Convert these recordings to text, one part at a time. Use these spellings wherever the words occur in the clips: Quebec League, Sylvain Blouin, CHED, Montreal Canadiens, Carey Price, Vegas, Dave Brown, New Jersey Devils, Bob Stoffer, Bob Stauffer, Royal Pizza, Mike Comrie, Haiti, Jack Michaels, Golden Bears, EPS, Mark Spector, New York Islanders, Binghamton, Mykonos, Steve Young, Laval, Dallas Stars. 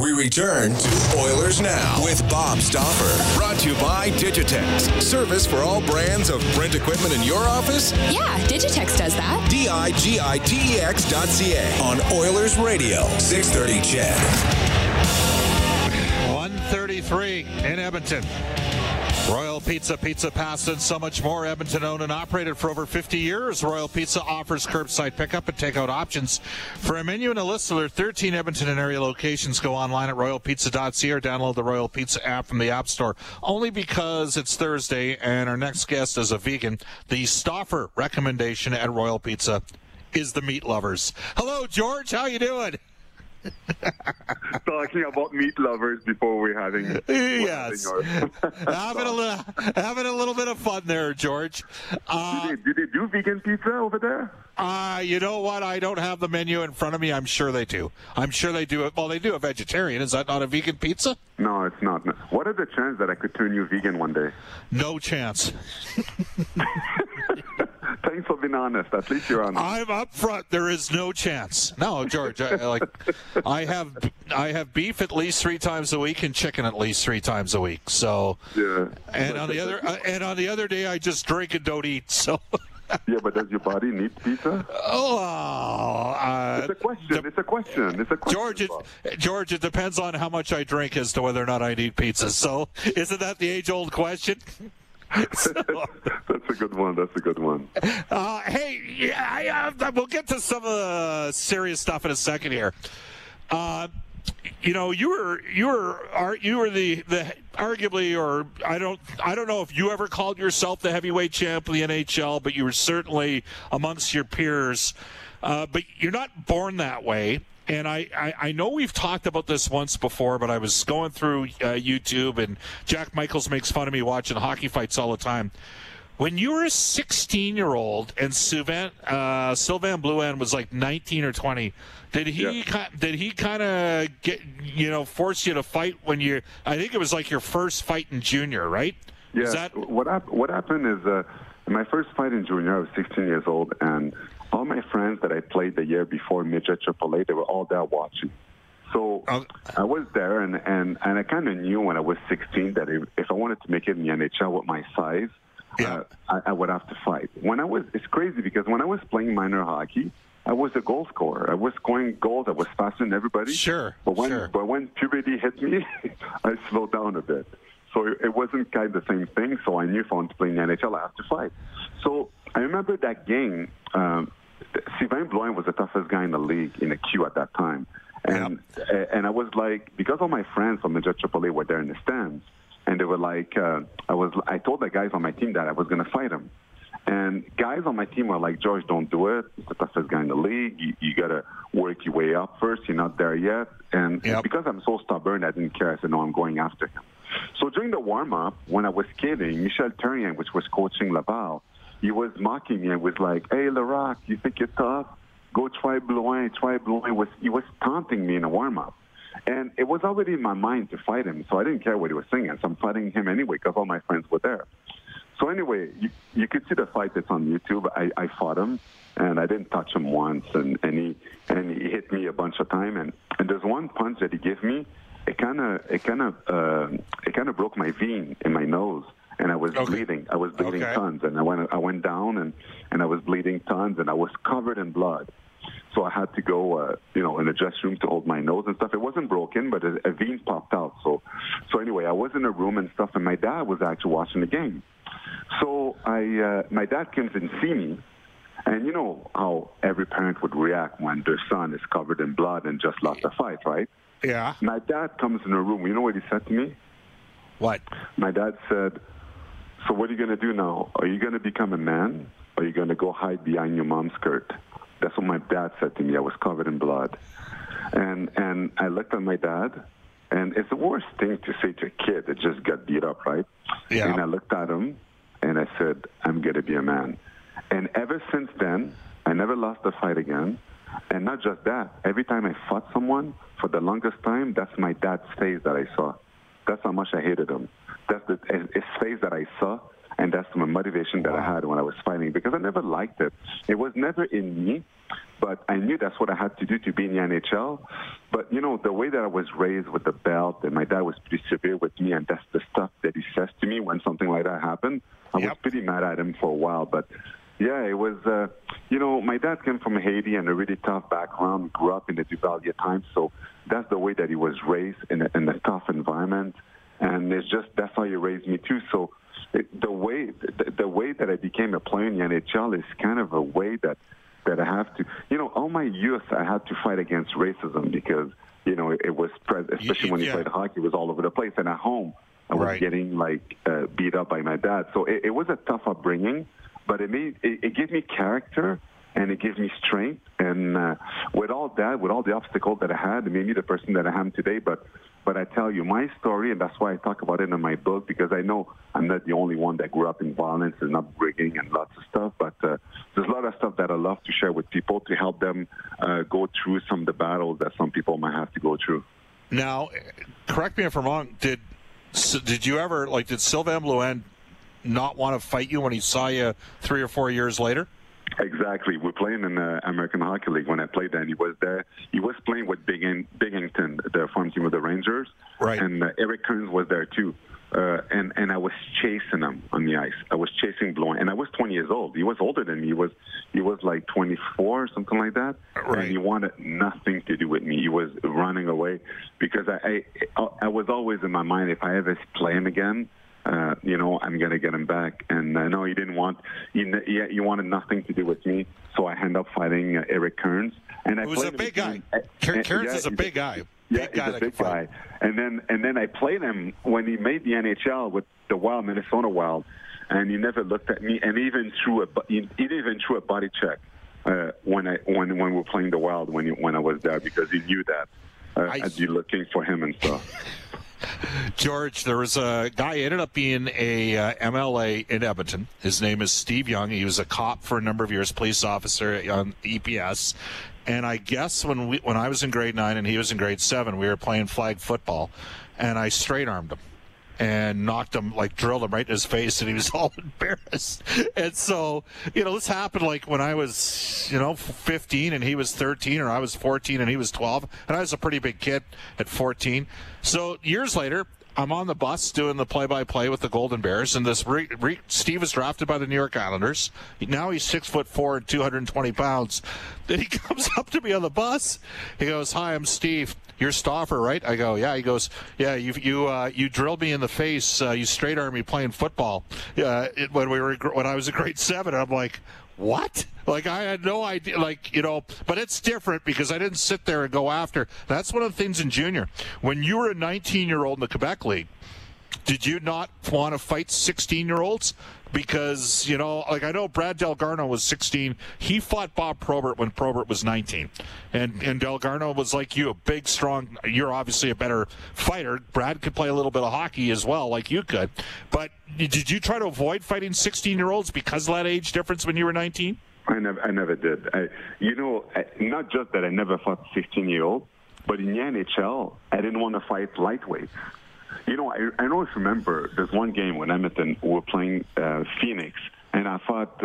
We return to Oilers Now with Bob Stauffer. Brought to you by Digitex. Service for all brands of print equipment in your office? Yeah, Digitex does that. Digitex.ca on Oilers Radio, 630 CHED. 1:33 in Edmonton. Royal Pizza, pasta, and so much more. Edmonton owned and operated for over 50 years. Royal Pizza offers curbside pickup and takeout options. For a menu and a list of their 13 Edmonton and area locations, go online at royalpizza.ca or download the Royal Pizza app from the App Store. Only because it's Thursday and our next guest is a vegan, the Stauffer recommendation at Royal Pizza is the meat lovers. Hello, George. How you doing? Talking about meat lovers before we're having yes, having a little bit of fun there, George. Do they do vegan pizza over there? You know what? I don't have the menu in front of me. I'm sure they do. Well, they do a vegetarian. Is that not a vegan pizza? No, it's not. What are the chances that I could turn you vegan one day? No chance. Thanks for being honest. At least you're honest. I'm up front. There is no chance. No, George. I have beef at least three times a week and chicken at least three times a week. So yeah. And on the other day, I just drink and don't eat. So. Yeah, but does your body need pizza? It's a question. George, it depends on how much I drink as to whether or not I need pizza. So isn't that the age-old question? So, That's a good one. We'll get to some of the serious stuff in a second here. You were arguably, I don't know if you ever called yourself the heavyweight champ of the NHL, but you were certainly amongst your peers. But you're not born that way. And I know we've talked about this once before, but I was going through YouTube, and Jack Michaels makes fun of me watching hockey fights all the time. When you were a 16-year-old and Sylvain Blouin was like 19 or 20, did he kind of force you to fight when you? I think it was like your first fight in junior, right? Yeah. What happened is my first fight in junior, I was 16 years old, and all my friends that I played the year before midget AAA, they were all there watching. So I was there, and I kind of knew when I was 16 that if I wanted to make it in the NHL with my size, I would have to fight. It's crazy because when I was playing minor hockey, I was a goal scorer. I was scoring goals. I was faster than everybody. But when puberty hit me, I slowed down a bit. So it wasn't kind of the same thing. So I knew if I wanted to play in the NHL, I have to fight. So I remember that game. Sylvain Blouin was the toughest guy in the league in the queue at that time. And I was like, because all my friends from Major AAA were there in the stands, and they were like, I told the guys on my team that I was going to fight him. And guys on my team were like, George, don't do it. He's the toughest guy in the league. You got to work your way up first. You're not there yet. And because I'm so stubborn, I didn't care. I said, no, I'm going after him. So during the warm-up, when I was skating, Michel Turian, which was coaching Laval, he was mocking me and was like, hey, Laraque, you think you're tough? Go try Blouin, try Blouin. He was taunting me in a warm-up. And it was already in my mind to fight him, so I didn't care what he was saying. So I'm fighting him anyway because all my friends were there. So anyway, you could see the fight that's on YouTube. I fought him, and I didn't touch him once. And he hit me a bunch of times. And there's one punch that he gave me. It kind of broke my vein in my nose. And I was bleeding. I was bleeding tons, and I went down, and I was bleeding tons, and I was covered in blood. So I had to go, in the dressing room to hold my nose and stuff. It wasn't broken, but a vein popped out. So anyway, I was in a room and stuff, and my dad was actually watching the game. So my dad came and see me, and you know how every parent would react when their son is covered in blood and just lost a fight, right? Yeah. My dad comes in the room. You know what he said to me? What? My dad said, so what are you going to do now? Are you going to become a man, or are you going to go hide behind your mom's skirt? That's what my dad said to me. I was covered in blood. And I looked at my dad, and it's the worst thing to say to a kid that just got beat up, right? Yeah. And I looked at him, and I said, I'm going to be a man. And ever since then, I never lost a fight again. And not just that. Every time I fought someone, for the longest time, that's my dad's face that I saw. That's how much I hated him. That's his face that I saw, and that's the motivation that I had when I was fighting, because I never liked it. It was never in me, but I knew that's what I had to do to be in the NHL. But, you know, the way that I was raised with the belt, and my dad was pretty severe with me, and that's the stuff that he says to me when something like that happened. I was pretty mad at him for a while, but... yeah, it was, you know, my dad came from Haiti and a really tough background, grew up in the Duvalier time, so that's the way that he was raised in a tough environment, and it's just, that's how he raised me too. So the way that I became a player in the NHL is kind of a way that I have to, you know, all my youth I had to fight against racism because, you know, it was, especially when you played hockey, it was all over the place, and at home I was getting, like, beat up by my dad. So it was a tough upbringing. But it gave me character, and it gave me strength. And with all that, with all the obstacles that I had, it made me the person that I am today. But I tell you, my story, and that's why I talk about it in my book, because I know I'm not the only one that grew up in violence and upbringing and lots of stuff. But there's a lot of stuff that I love to share with people to help them go through some of the battles that some people might have to go through. Now, correct me if I'm wrong, did you ever, like, did Sylvain Blouin not want to fight you when he saw you 3 or 4 years later? Exactly. We're playing in the American Hockey League when I played there, and he was there. He was playing with Binghamton, the farm team of the Rangers. Right. And Eric Cairns was there too. And I was chasing him on the ice. I was chasing Blouin, and I was 20 years old. He was older than me. He was like 24, something like that. Right. And he wanted nothing to do with me. He was running away because I was always in my mind, if I ever play him again, you know, I'm going to get him back. And no, he didn't want, he wanted nothing to do with me. So I ended up fighting Eric Cairns. And I was a big guy. Cairns is a big guy. Yeah, he's a big guy. And then I played him when he made the NHL with the Wild, Minnesota Wild. And he never looked at me. And even threw a body check when we were playing the Wild, when I was there, because he knew that I'd be looking for him and stuff. George, there was a guy who ended up being a MLA in Edmonton. His name is Steve Young. He was a cop for a number of years, police officer on EPS. And I guess when I was in grade 9 and he was in grade 7, we were playing flag football, and I straight-armed him and knocked him, like drilled him right in his face, and he was all embarrassed. And so, you know, this happened like when I was, you know, 15 and he was 13, or I was 14 and he was 12, and I was a pretty big kid at 14. So years later, I'm on the bus doing the play-by-play with the Golden Bears, and this Steve was drafted by the New York Islanders. Now he's 6'4" and 220 pounds. Then he comes up to me on the bus. He goes, "Hi, I'm Steve. You're Stoffer, right?" I go, "Yeah." He goes, "Yeah, you drilled me in the face. You straight-armed me playing football when I was in grade 7." And I'm like, what? Like, I had no idea, like, you know, but it's different because I didn't sit there and go after. That's one of the things in junior. When you were a 19-year-old in the Quebec League, did you not want to fight 16-year-olds? Because, you know, like, I know Brad Delgarno was 16. He fought Bob Probert when Probert was 19. And Delgarno was like you, a big, strong, you're obviously a better fighter. Brad could play a little bit of hockey as well, like you could. But did you try to avoid fighting 16-year-olds because of that age difference when you were 19? I never did. Not just that I never fought 16-year-olds, but in the NHL, I didn't want to fight lightweights. You know, I always remember there's one game when Edmonton were playing Phoenix, and I fought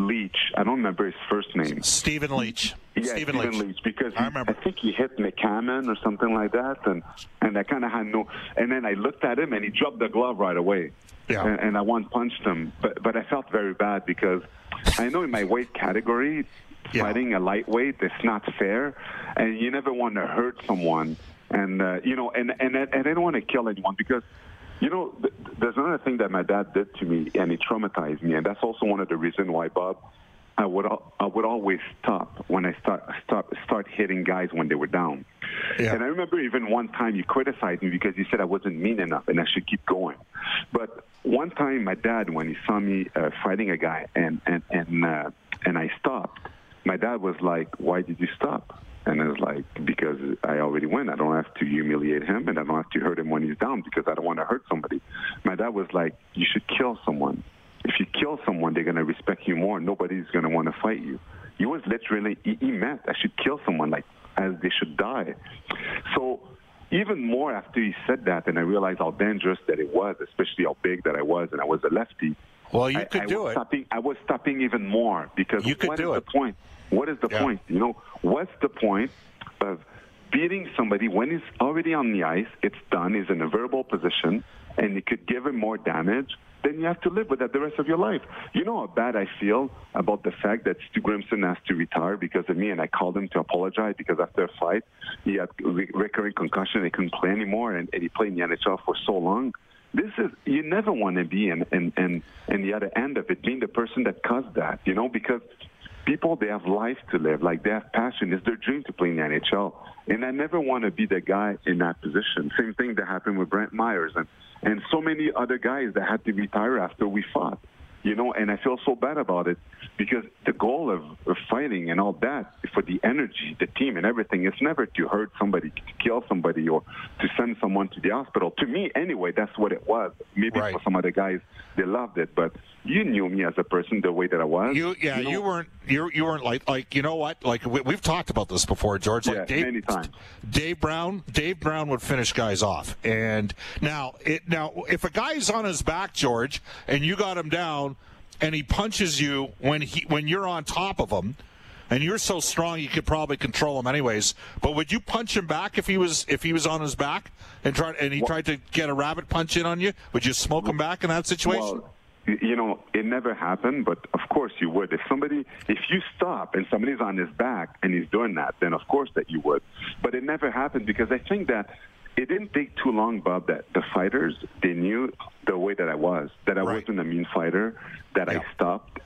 Leach. I don't remember his first name. Stephen Leach. Yeah, Stephen Leach. Because I think he hit McCammon or something like that, and I kind of had no. And then I looked at him, and he dropped the glove right away. Yeah. And I one-punched him, but I felt very bad because I know in my weight category, fighting a lightweight, it's not fair, and you never want to hurt someone. And, you know, and I didn't want to kill anyone because, you know, there's another thing that my dad did to me, and it traumatized me. And that's also one of the reasons why, Bob, I would always stop when I start hitting guys when they were down. Yeah. And I remember even one time you criticized me because you said I wasn't mean enough and I should keep going. But one time my dad, when he saw me fighting a guy and I stopped, my dad was like, "Why did you stop?" And I was like, because I already win. I don't have to humiliate him, and I don't have to hurt him when he's down because I don't want to hurt somebody. My dad was like, you should kill someone. If you kill someone, they're going to respect you more. Nobody's going to want to fight you. He was literally, he meant I should kill someone, like, as they should die. So even more after he said that, and I realized how dangerous that it was, especially how big that I was, and I was a lefty. Well, you could do it. I was stopping even more because what is the point? What is the point? You know, what's the point of beating somebody when he's already on the ice, it's done, he's in a verbal position, and you could give him more damage, then you have to live with that the rest of your life. You know how bad I feel about the fact that Stu Grimson has to retire because of me, and I called him to apologize because after a fight, he had recurring concussion, he couldn't play anymore, and he played in the NHL for so long. This is, you never want to be in the other end of it, being the person that caused that, you know, because people, they have life to live, like they have passion. It's their dream to play in the NHL. And I never want to be the guy in that position. Same thing that happened with Brent Myers and so many other guys that had to retire after we fought, you know, and I feel so bad about it because the goal of fighting and all that for the energy, the team and everything, it's never to hurt somebody, to kill somebody or to send someone to the hospital. To me, anyway, that's what it was. Maybe right. For some other guys, they loved it, but you knew me as a person the way that I was. You weren't like you know what? Like we've talked about this before, George. Like many times. Dave Brown would finish guys off, and now if a guy's on his back, George, and you got him down, and he punches you when you're on top of him, and you're so strong you could probably control him anyways. But would you punch him back if he was on his back and he tried to get a rabbit punch in on you? Would you smoke him back in that situation? Well, you know, it never happened, but of course you would. If you stop and somebody's on his back and he's doing that, then of course that you would. But it never happened because I think that it didn't take too long, Bob, that the fighters, they knew the way that I was, that I wasn't a mean fighter, that I stopped.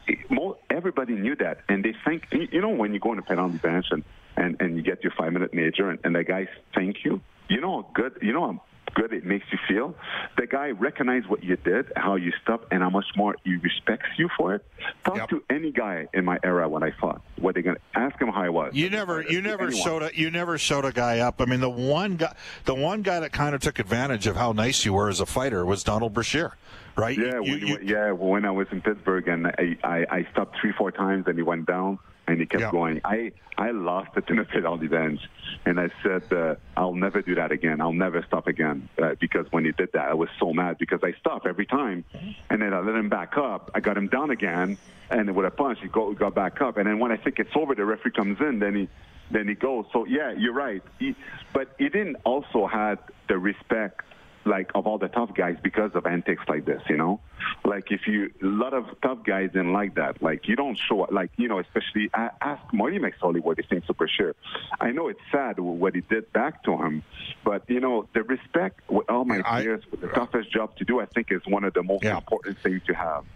Everybody knew that. And they think, you know, when you go on a penalty bench and you get your 5-minute major and the guys thank you, you know, good, you know, good it makes you feel. The guy recognized what you did, how you stopped, and how much more he respects you for it. Talk to any guy in my era when I fought. What they gonna ask him how I was? You never showed a guy up. I mean, the one guy that kind of took advantage of how nice you were as a fighter was Donald Brashear, right? Yeah, when I was in Pittsburgh and I stopped 3-4 times and he went down. And he kept going. I lost it in a penalty bench, and I said, I'll never do that again. I'll never stop again, because when he did that, I was so mad because I stopped every time, and then I let him back up. I got him down again, and with a punch, he got back up. And then when I think it's over, the referee comes in, then he goes. So, yeah, you're right. But he didn't also have the respect like of all the tough guys because of antics like this, you know? Like a lot of tough guys didn't like that. Like you don't show up, like, you know, especially ask Marty McSally what he thinks of Brashear. I know it's sad what he did back to him, but you know, the respect with all my players, the toughest job to do, I think is one of the most important things to have.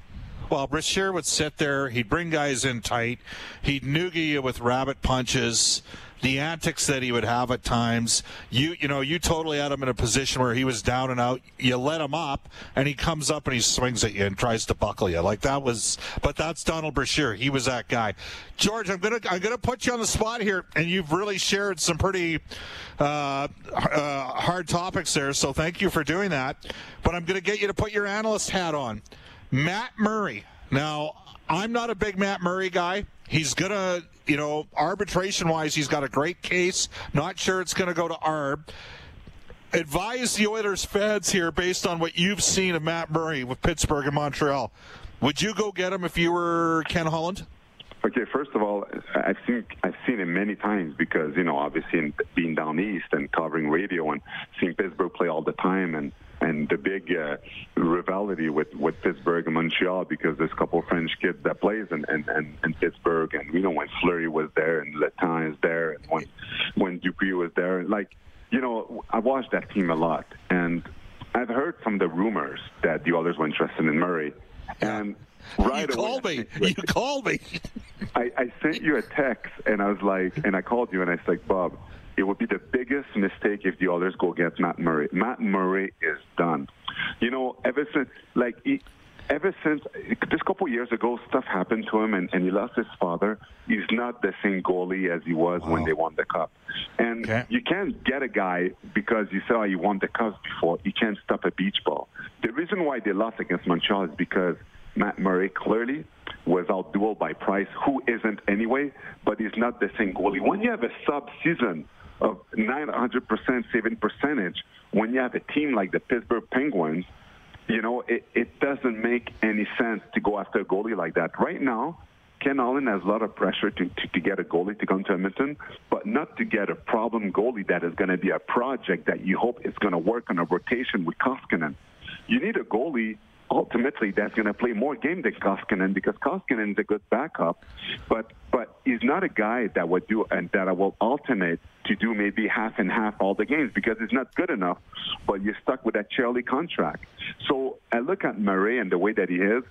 Well, Brashear would sit there, he'd bring guys in tight, he'd noogie you with rabbit punches, the antics that he would have at times. You totally had him in a position where he was down and out. You let him up, and he comes up and he swings at you and tries to buckle you. Like that was, but that's Donald Brashear. He was that guy. George, I'm gonna put you on the spot here, and you've really shared some pretty hard topics there, so thank you for doing that. But I'm gonna get you to put your analyst hat on. Matt Murray. Now, I'm not a big Matt Murray guy. He's going to, you know, arbitration-wise, he's got a great case. Not sure it's going to go to Arb. Advise the Oilers fans here based on what you've seen of Matt Murray with Pittsburgh and Montreal. Would you go get him if you were Ken Holland? Okay, first of all, I've seen him many times because, you know, obviously being down east and covering radio and seeing Pittsburgh play all the time and the big rivalry with Pittsburgh and Montreal because there's a couple of French kids that plays in Pittsburgh. And, you know, when Fleury was there and Letang is there and when Dupuis was there. Like, you know, I watched that team a lot. And I've heard some of the rumors that the others were interested in Murray. And right away. You called me. I sent you a text, and I was like, and I called you, and I was like, Bob, it would be the biggest mistake if the Oilers go get Matt Murray. Matt Murray is done. You know, ever since just a couple of years ago, stuff happened to him, and he lost his father. He's not the same goalie as he was when they won the Cup. And you can't get a guy because you saw he won the Cup before. You can't stop a beach ball. The reason why they lost against Montreal is because Matt Murray clearly was outdueled by Price, who isn't anyway, but he's not the same goalie. When you have a sub-season of 900% saving percentage, when you have a team like the Pittsburgh Penguins, you know, it doesn't make any sense to go after a goalie like that. Right now, Ken Holland has a lot of pressure to get a goalie to come to Edmonton, but not to get a problem goalie that is going to be a project that you hope is going to work on a rotation with Koskinen. You need a goalie ultimately that's going to play more game than Koskinen, because Koskinen is a good backup, but he's not a guy that would do and that I will alternate to do maybe half and half all the games, because it's not good enough, but you're stuck with that Charlie contract. So I look at Murray and the way that he is.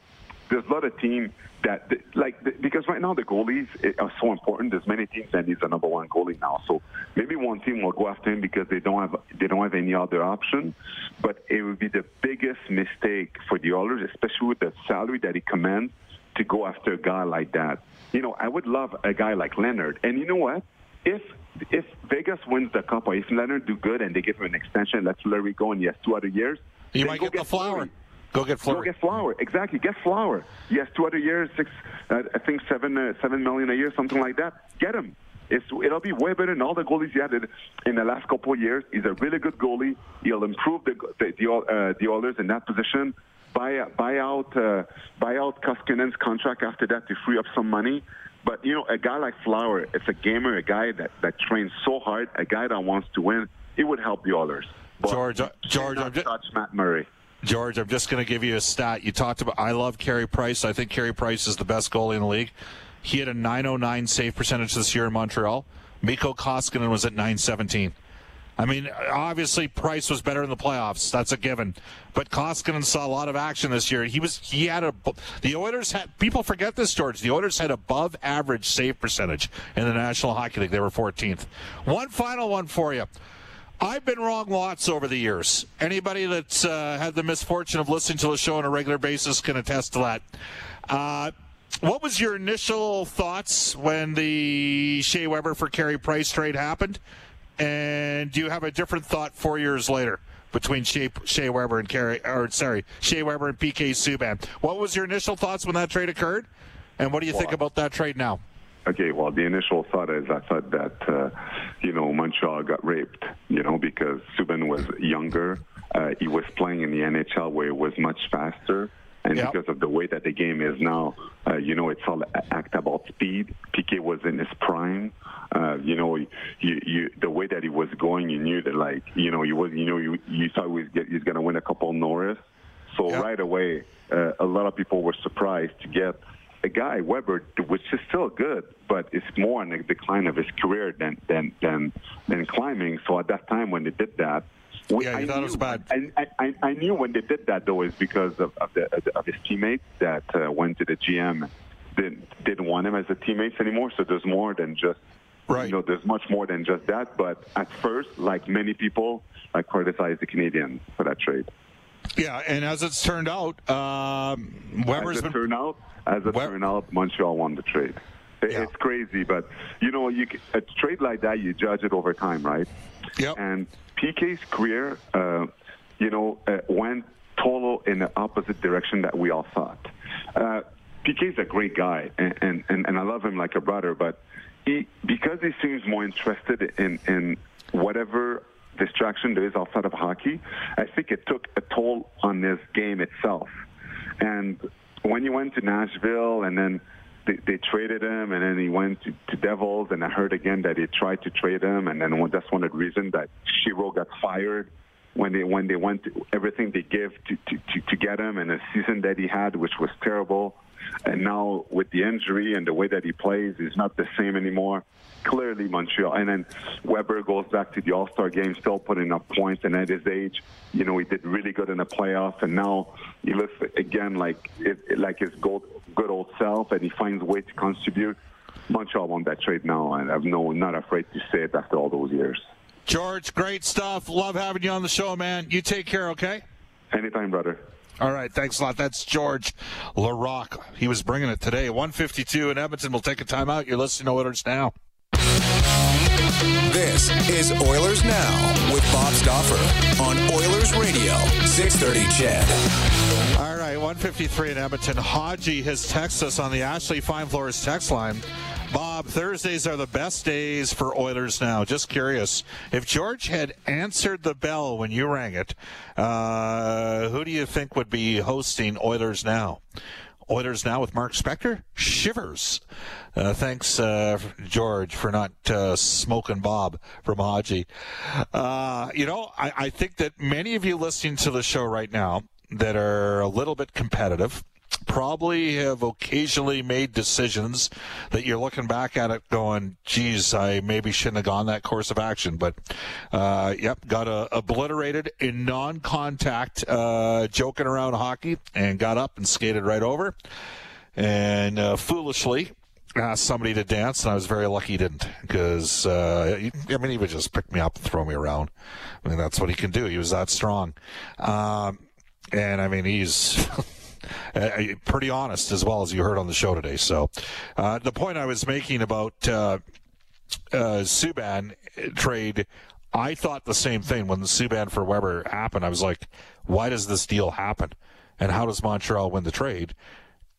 There's a lot of teams that, like, because right now the goalies are so important. There's many teams that need a number one goalie now. So maybe one team will go after him because they don't have any other option. But it would be the biggest mistake for the Oilers, especially with the salary that he commands, to go after a guy like that. You know, I would love a guy like Leonard. And you know what? If Vegas wins the Cup, or if Leonard do good and they give him an extension, let Fleury go and he has 2 other years, you might get the Flower. Go get Flower. Exactly. Get Flower. He has 2 other years, 7 million a year, something like that. Get him. It'll be way better than all the goalies he had in the last couple of years. He's a really good goalie. He'll improve the Oilers in that position. Buy out Koskinen's contract after that to free up some money. But, you know, a guy like Flower, it's a gamer, a guy that trains so hard, a guy that wants to win, it would help the Oilers. But George, I'm just... touch Matt Murray. George, I'm just going to give you a stat. You talked about, I love Carey Price. I think Carey Price is the best goalie in the league. He had a 909 save percentage this year in Montreal. Mikko Koskinen was at 917. I mean, obviously Price was better in the playoffs. That's a given. But Koskinen saw a lot of action this year. The Oilers had, people forget this, George, the Oilers had above average save percentage in the National Hockey League. They were 14th. One final one for you. I've been wrong lots over the years. Anybody that's had the misfortune of listening to the show on a regular basis can attest to that. What was your initial thoughts when the Shea Weber for Carey Price trade happened? And do you have a different thought 4 years later between Shea Weber and Shea Weber and PK Subban? What was your initial thoughts when that trade occurred? And what do you think about that trade now? Okay, well, the initial thought is I thought that, you know, Montreal got raped, you know, because Subban was younger. He was playing in the NHL where it was much faster. And because of the way that the game is now, you know, it's all act about speed. PK was in his prime. You know, the way that he was going, you knew that, like, you know, you thought he was going to win a couple Norris. So right away, a lot of people were surprised to get a guy, Weber, which is still good, but it's more on the decline of his career than climbing. So at that time when they did that, it was bad. I knew when they did that, though, is because of his teammates that went to the GM, didn't want him as a teammate anymore. So there's more than just, right. You know, there's much more than just that. But at first, like many people, I criticized the Canadiens for that trade. Yeah, and as it's turned out, Montreal won the trade. It's crazy, but, you know, a trade like that, you judge it over time, right? Yep. And PK's career, you know, went total in the opposite direction that we all thought. PK's a great guy, and I love him like a brother, but because he seems more interested in whatever distraction there is outside of hockey, I think it took a toll on this game itself. And when he went to Nashville and then they traded him, and then he went to Devils, and I heard again that they tried to trade him, and then that's one of the reasons that Shiro got fired when they went to everything they gave to get him, and a season that he had, which was terrible. And now with the injury and the way that he plays, he's not the same anymore. Clearly Montreal. And then Weber goes back to the All-Star game, still putting up points. And at his age, you know, he did really good in the playoffs. And now he looks, again, like his good old self, and he finds a way to contribute. Montreal won that trade now, and I'm not afraid to say it after all those years. George, great stuff. Love having you on the show, man. You take care, okay? Anytime, brother. All right, thanks a lot. That's George Laraque. He was bringing it today. 1:52 in Edmonton. We'll take a timeout. You're listening to Oilers Now. This is Oilers Now with Bob Stoffer on Oilers Radio, 630 CHED. All right, 153 in Edmonton. Haji has texted us on the Ashley Fine Floors text line. Bob, Thursdays are the best days for Oilers now. Just curious, if George had answered the bell when you rang it, who do you think would be hosting Oilers Now? Oilers Now with Mark Spector? Shivers. Thanks, George, for not smoking Bob from Haji. I think that many of you listening to the show right now that are a little bit competitive probably have occasionally made decisions that you're looking back at it going, geez, I maybe shouldn't have gone that course of action. But, got obliterated in non-contact joking around hockey and got up and skated right over and foolishly asked somebody to dance, and I was very lucky he didn't because, he would just pick me up and throw me around. I mean, that's what he can do. He was that strong. He's... pretty honest as well, as you heard on the show today. So the point I was making about Subban trade, I thought the same thing when the Subban for Weber happened. I was like, why does this deal happen? And how does Montreal win the trade?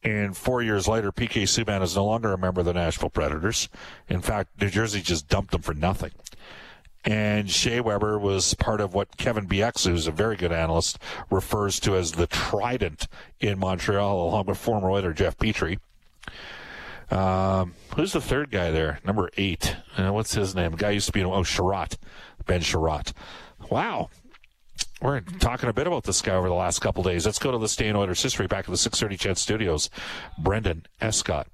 And 4 years later, PK Subban is no longer a member of the Nashville Predators. In fact, New Jersey just dumped him for nothing. And Shea Weber was part of what Kevin BX, who's a very good analyst, refers to as the Trident in Montreal, along with former Oiler Jeff Petrie. Who's the third guy there? Number 8. What's his name? The guy used to be Sherratt. Ben Sherratt. Wow. We're talking a bit about this guy over the last couple days. Let's go to this day in Oilers history back to the 630 Chat Studios. Brendan Escott.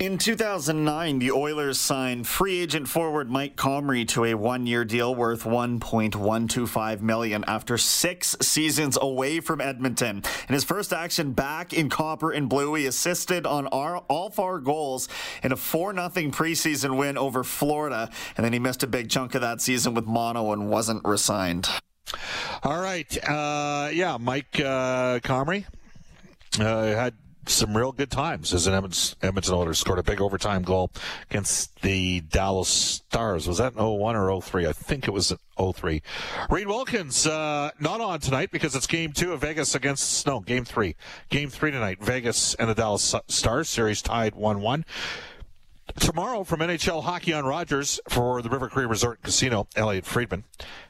In 2009, the Oilers signed free agent forward Mike Comrie to a one-year deal worth $1.125 million after 6 seasons away from Edmonton. In his first action back in Copper and Blue, he assisted on all 4 goals in a 4-0 preseason win over Florida, and then he missed a big chunk of that season with Mono and wasn't re-signed. All right. Mike Comrie had some real good times as an Edmonton Oilers, scored a big overtime goal against the Dallas Stars. Was that in 01 or 03? I think it was in 03. Reed Wilkins, not on tonight because it's game 3. Game 3 tonight, Vegas and the Dallas Stars, series tied 1-1. Tomorrow from NHL Hockey on Rogers for the River Cree Resort Casino, Elliot Friedman,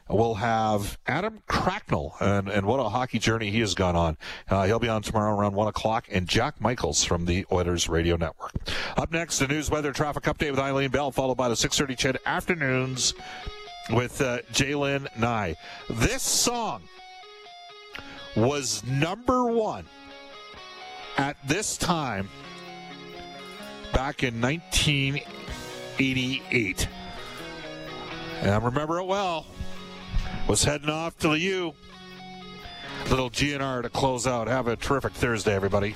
we'll have Adam Cracknell, and what a hockey journey he has gone on. He'll be on tomorrow around 1 o'clock, and Jack Michaels from the Oilers Radio Network. Up next, the news, weather, traffic update with Eileen Bell, followed by the 6:30 Chet Afternoons with Jalen Nye. This song was number 1 at this time back in 1988. And I remember it well. Was heading off to the U. Little GNR to close out. Have a terrific Thursday, everybody.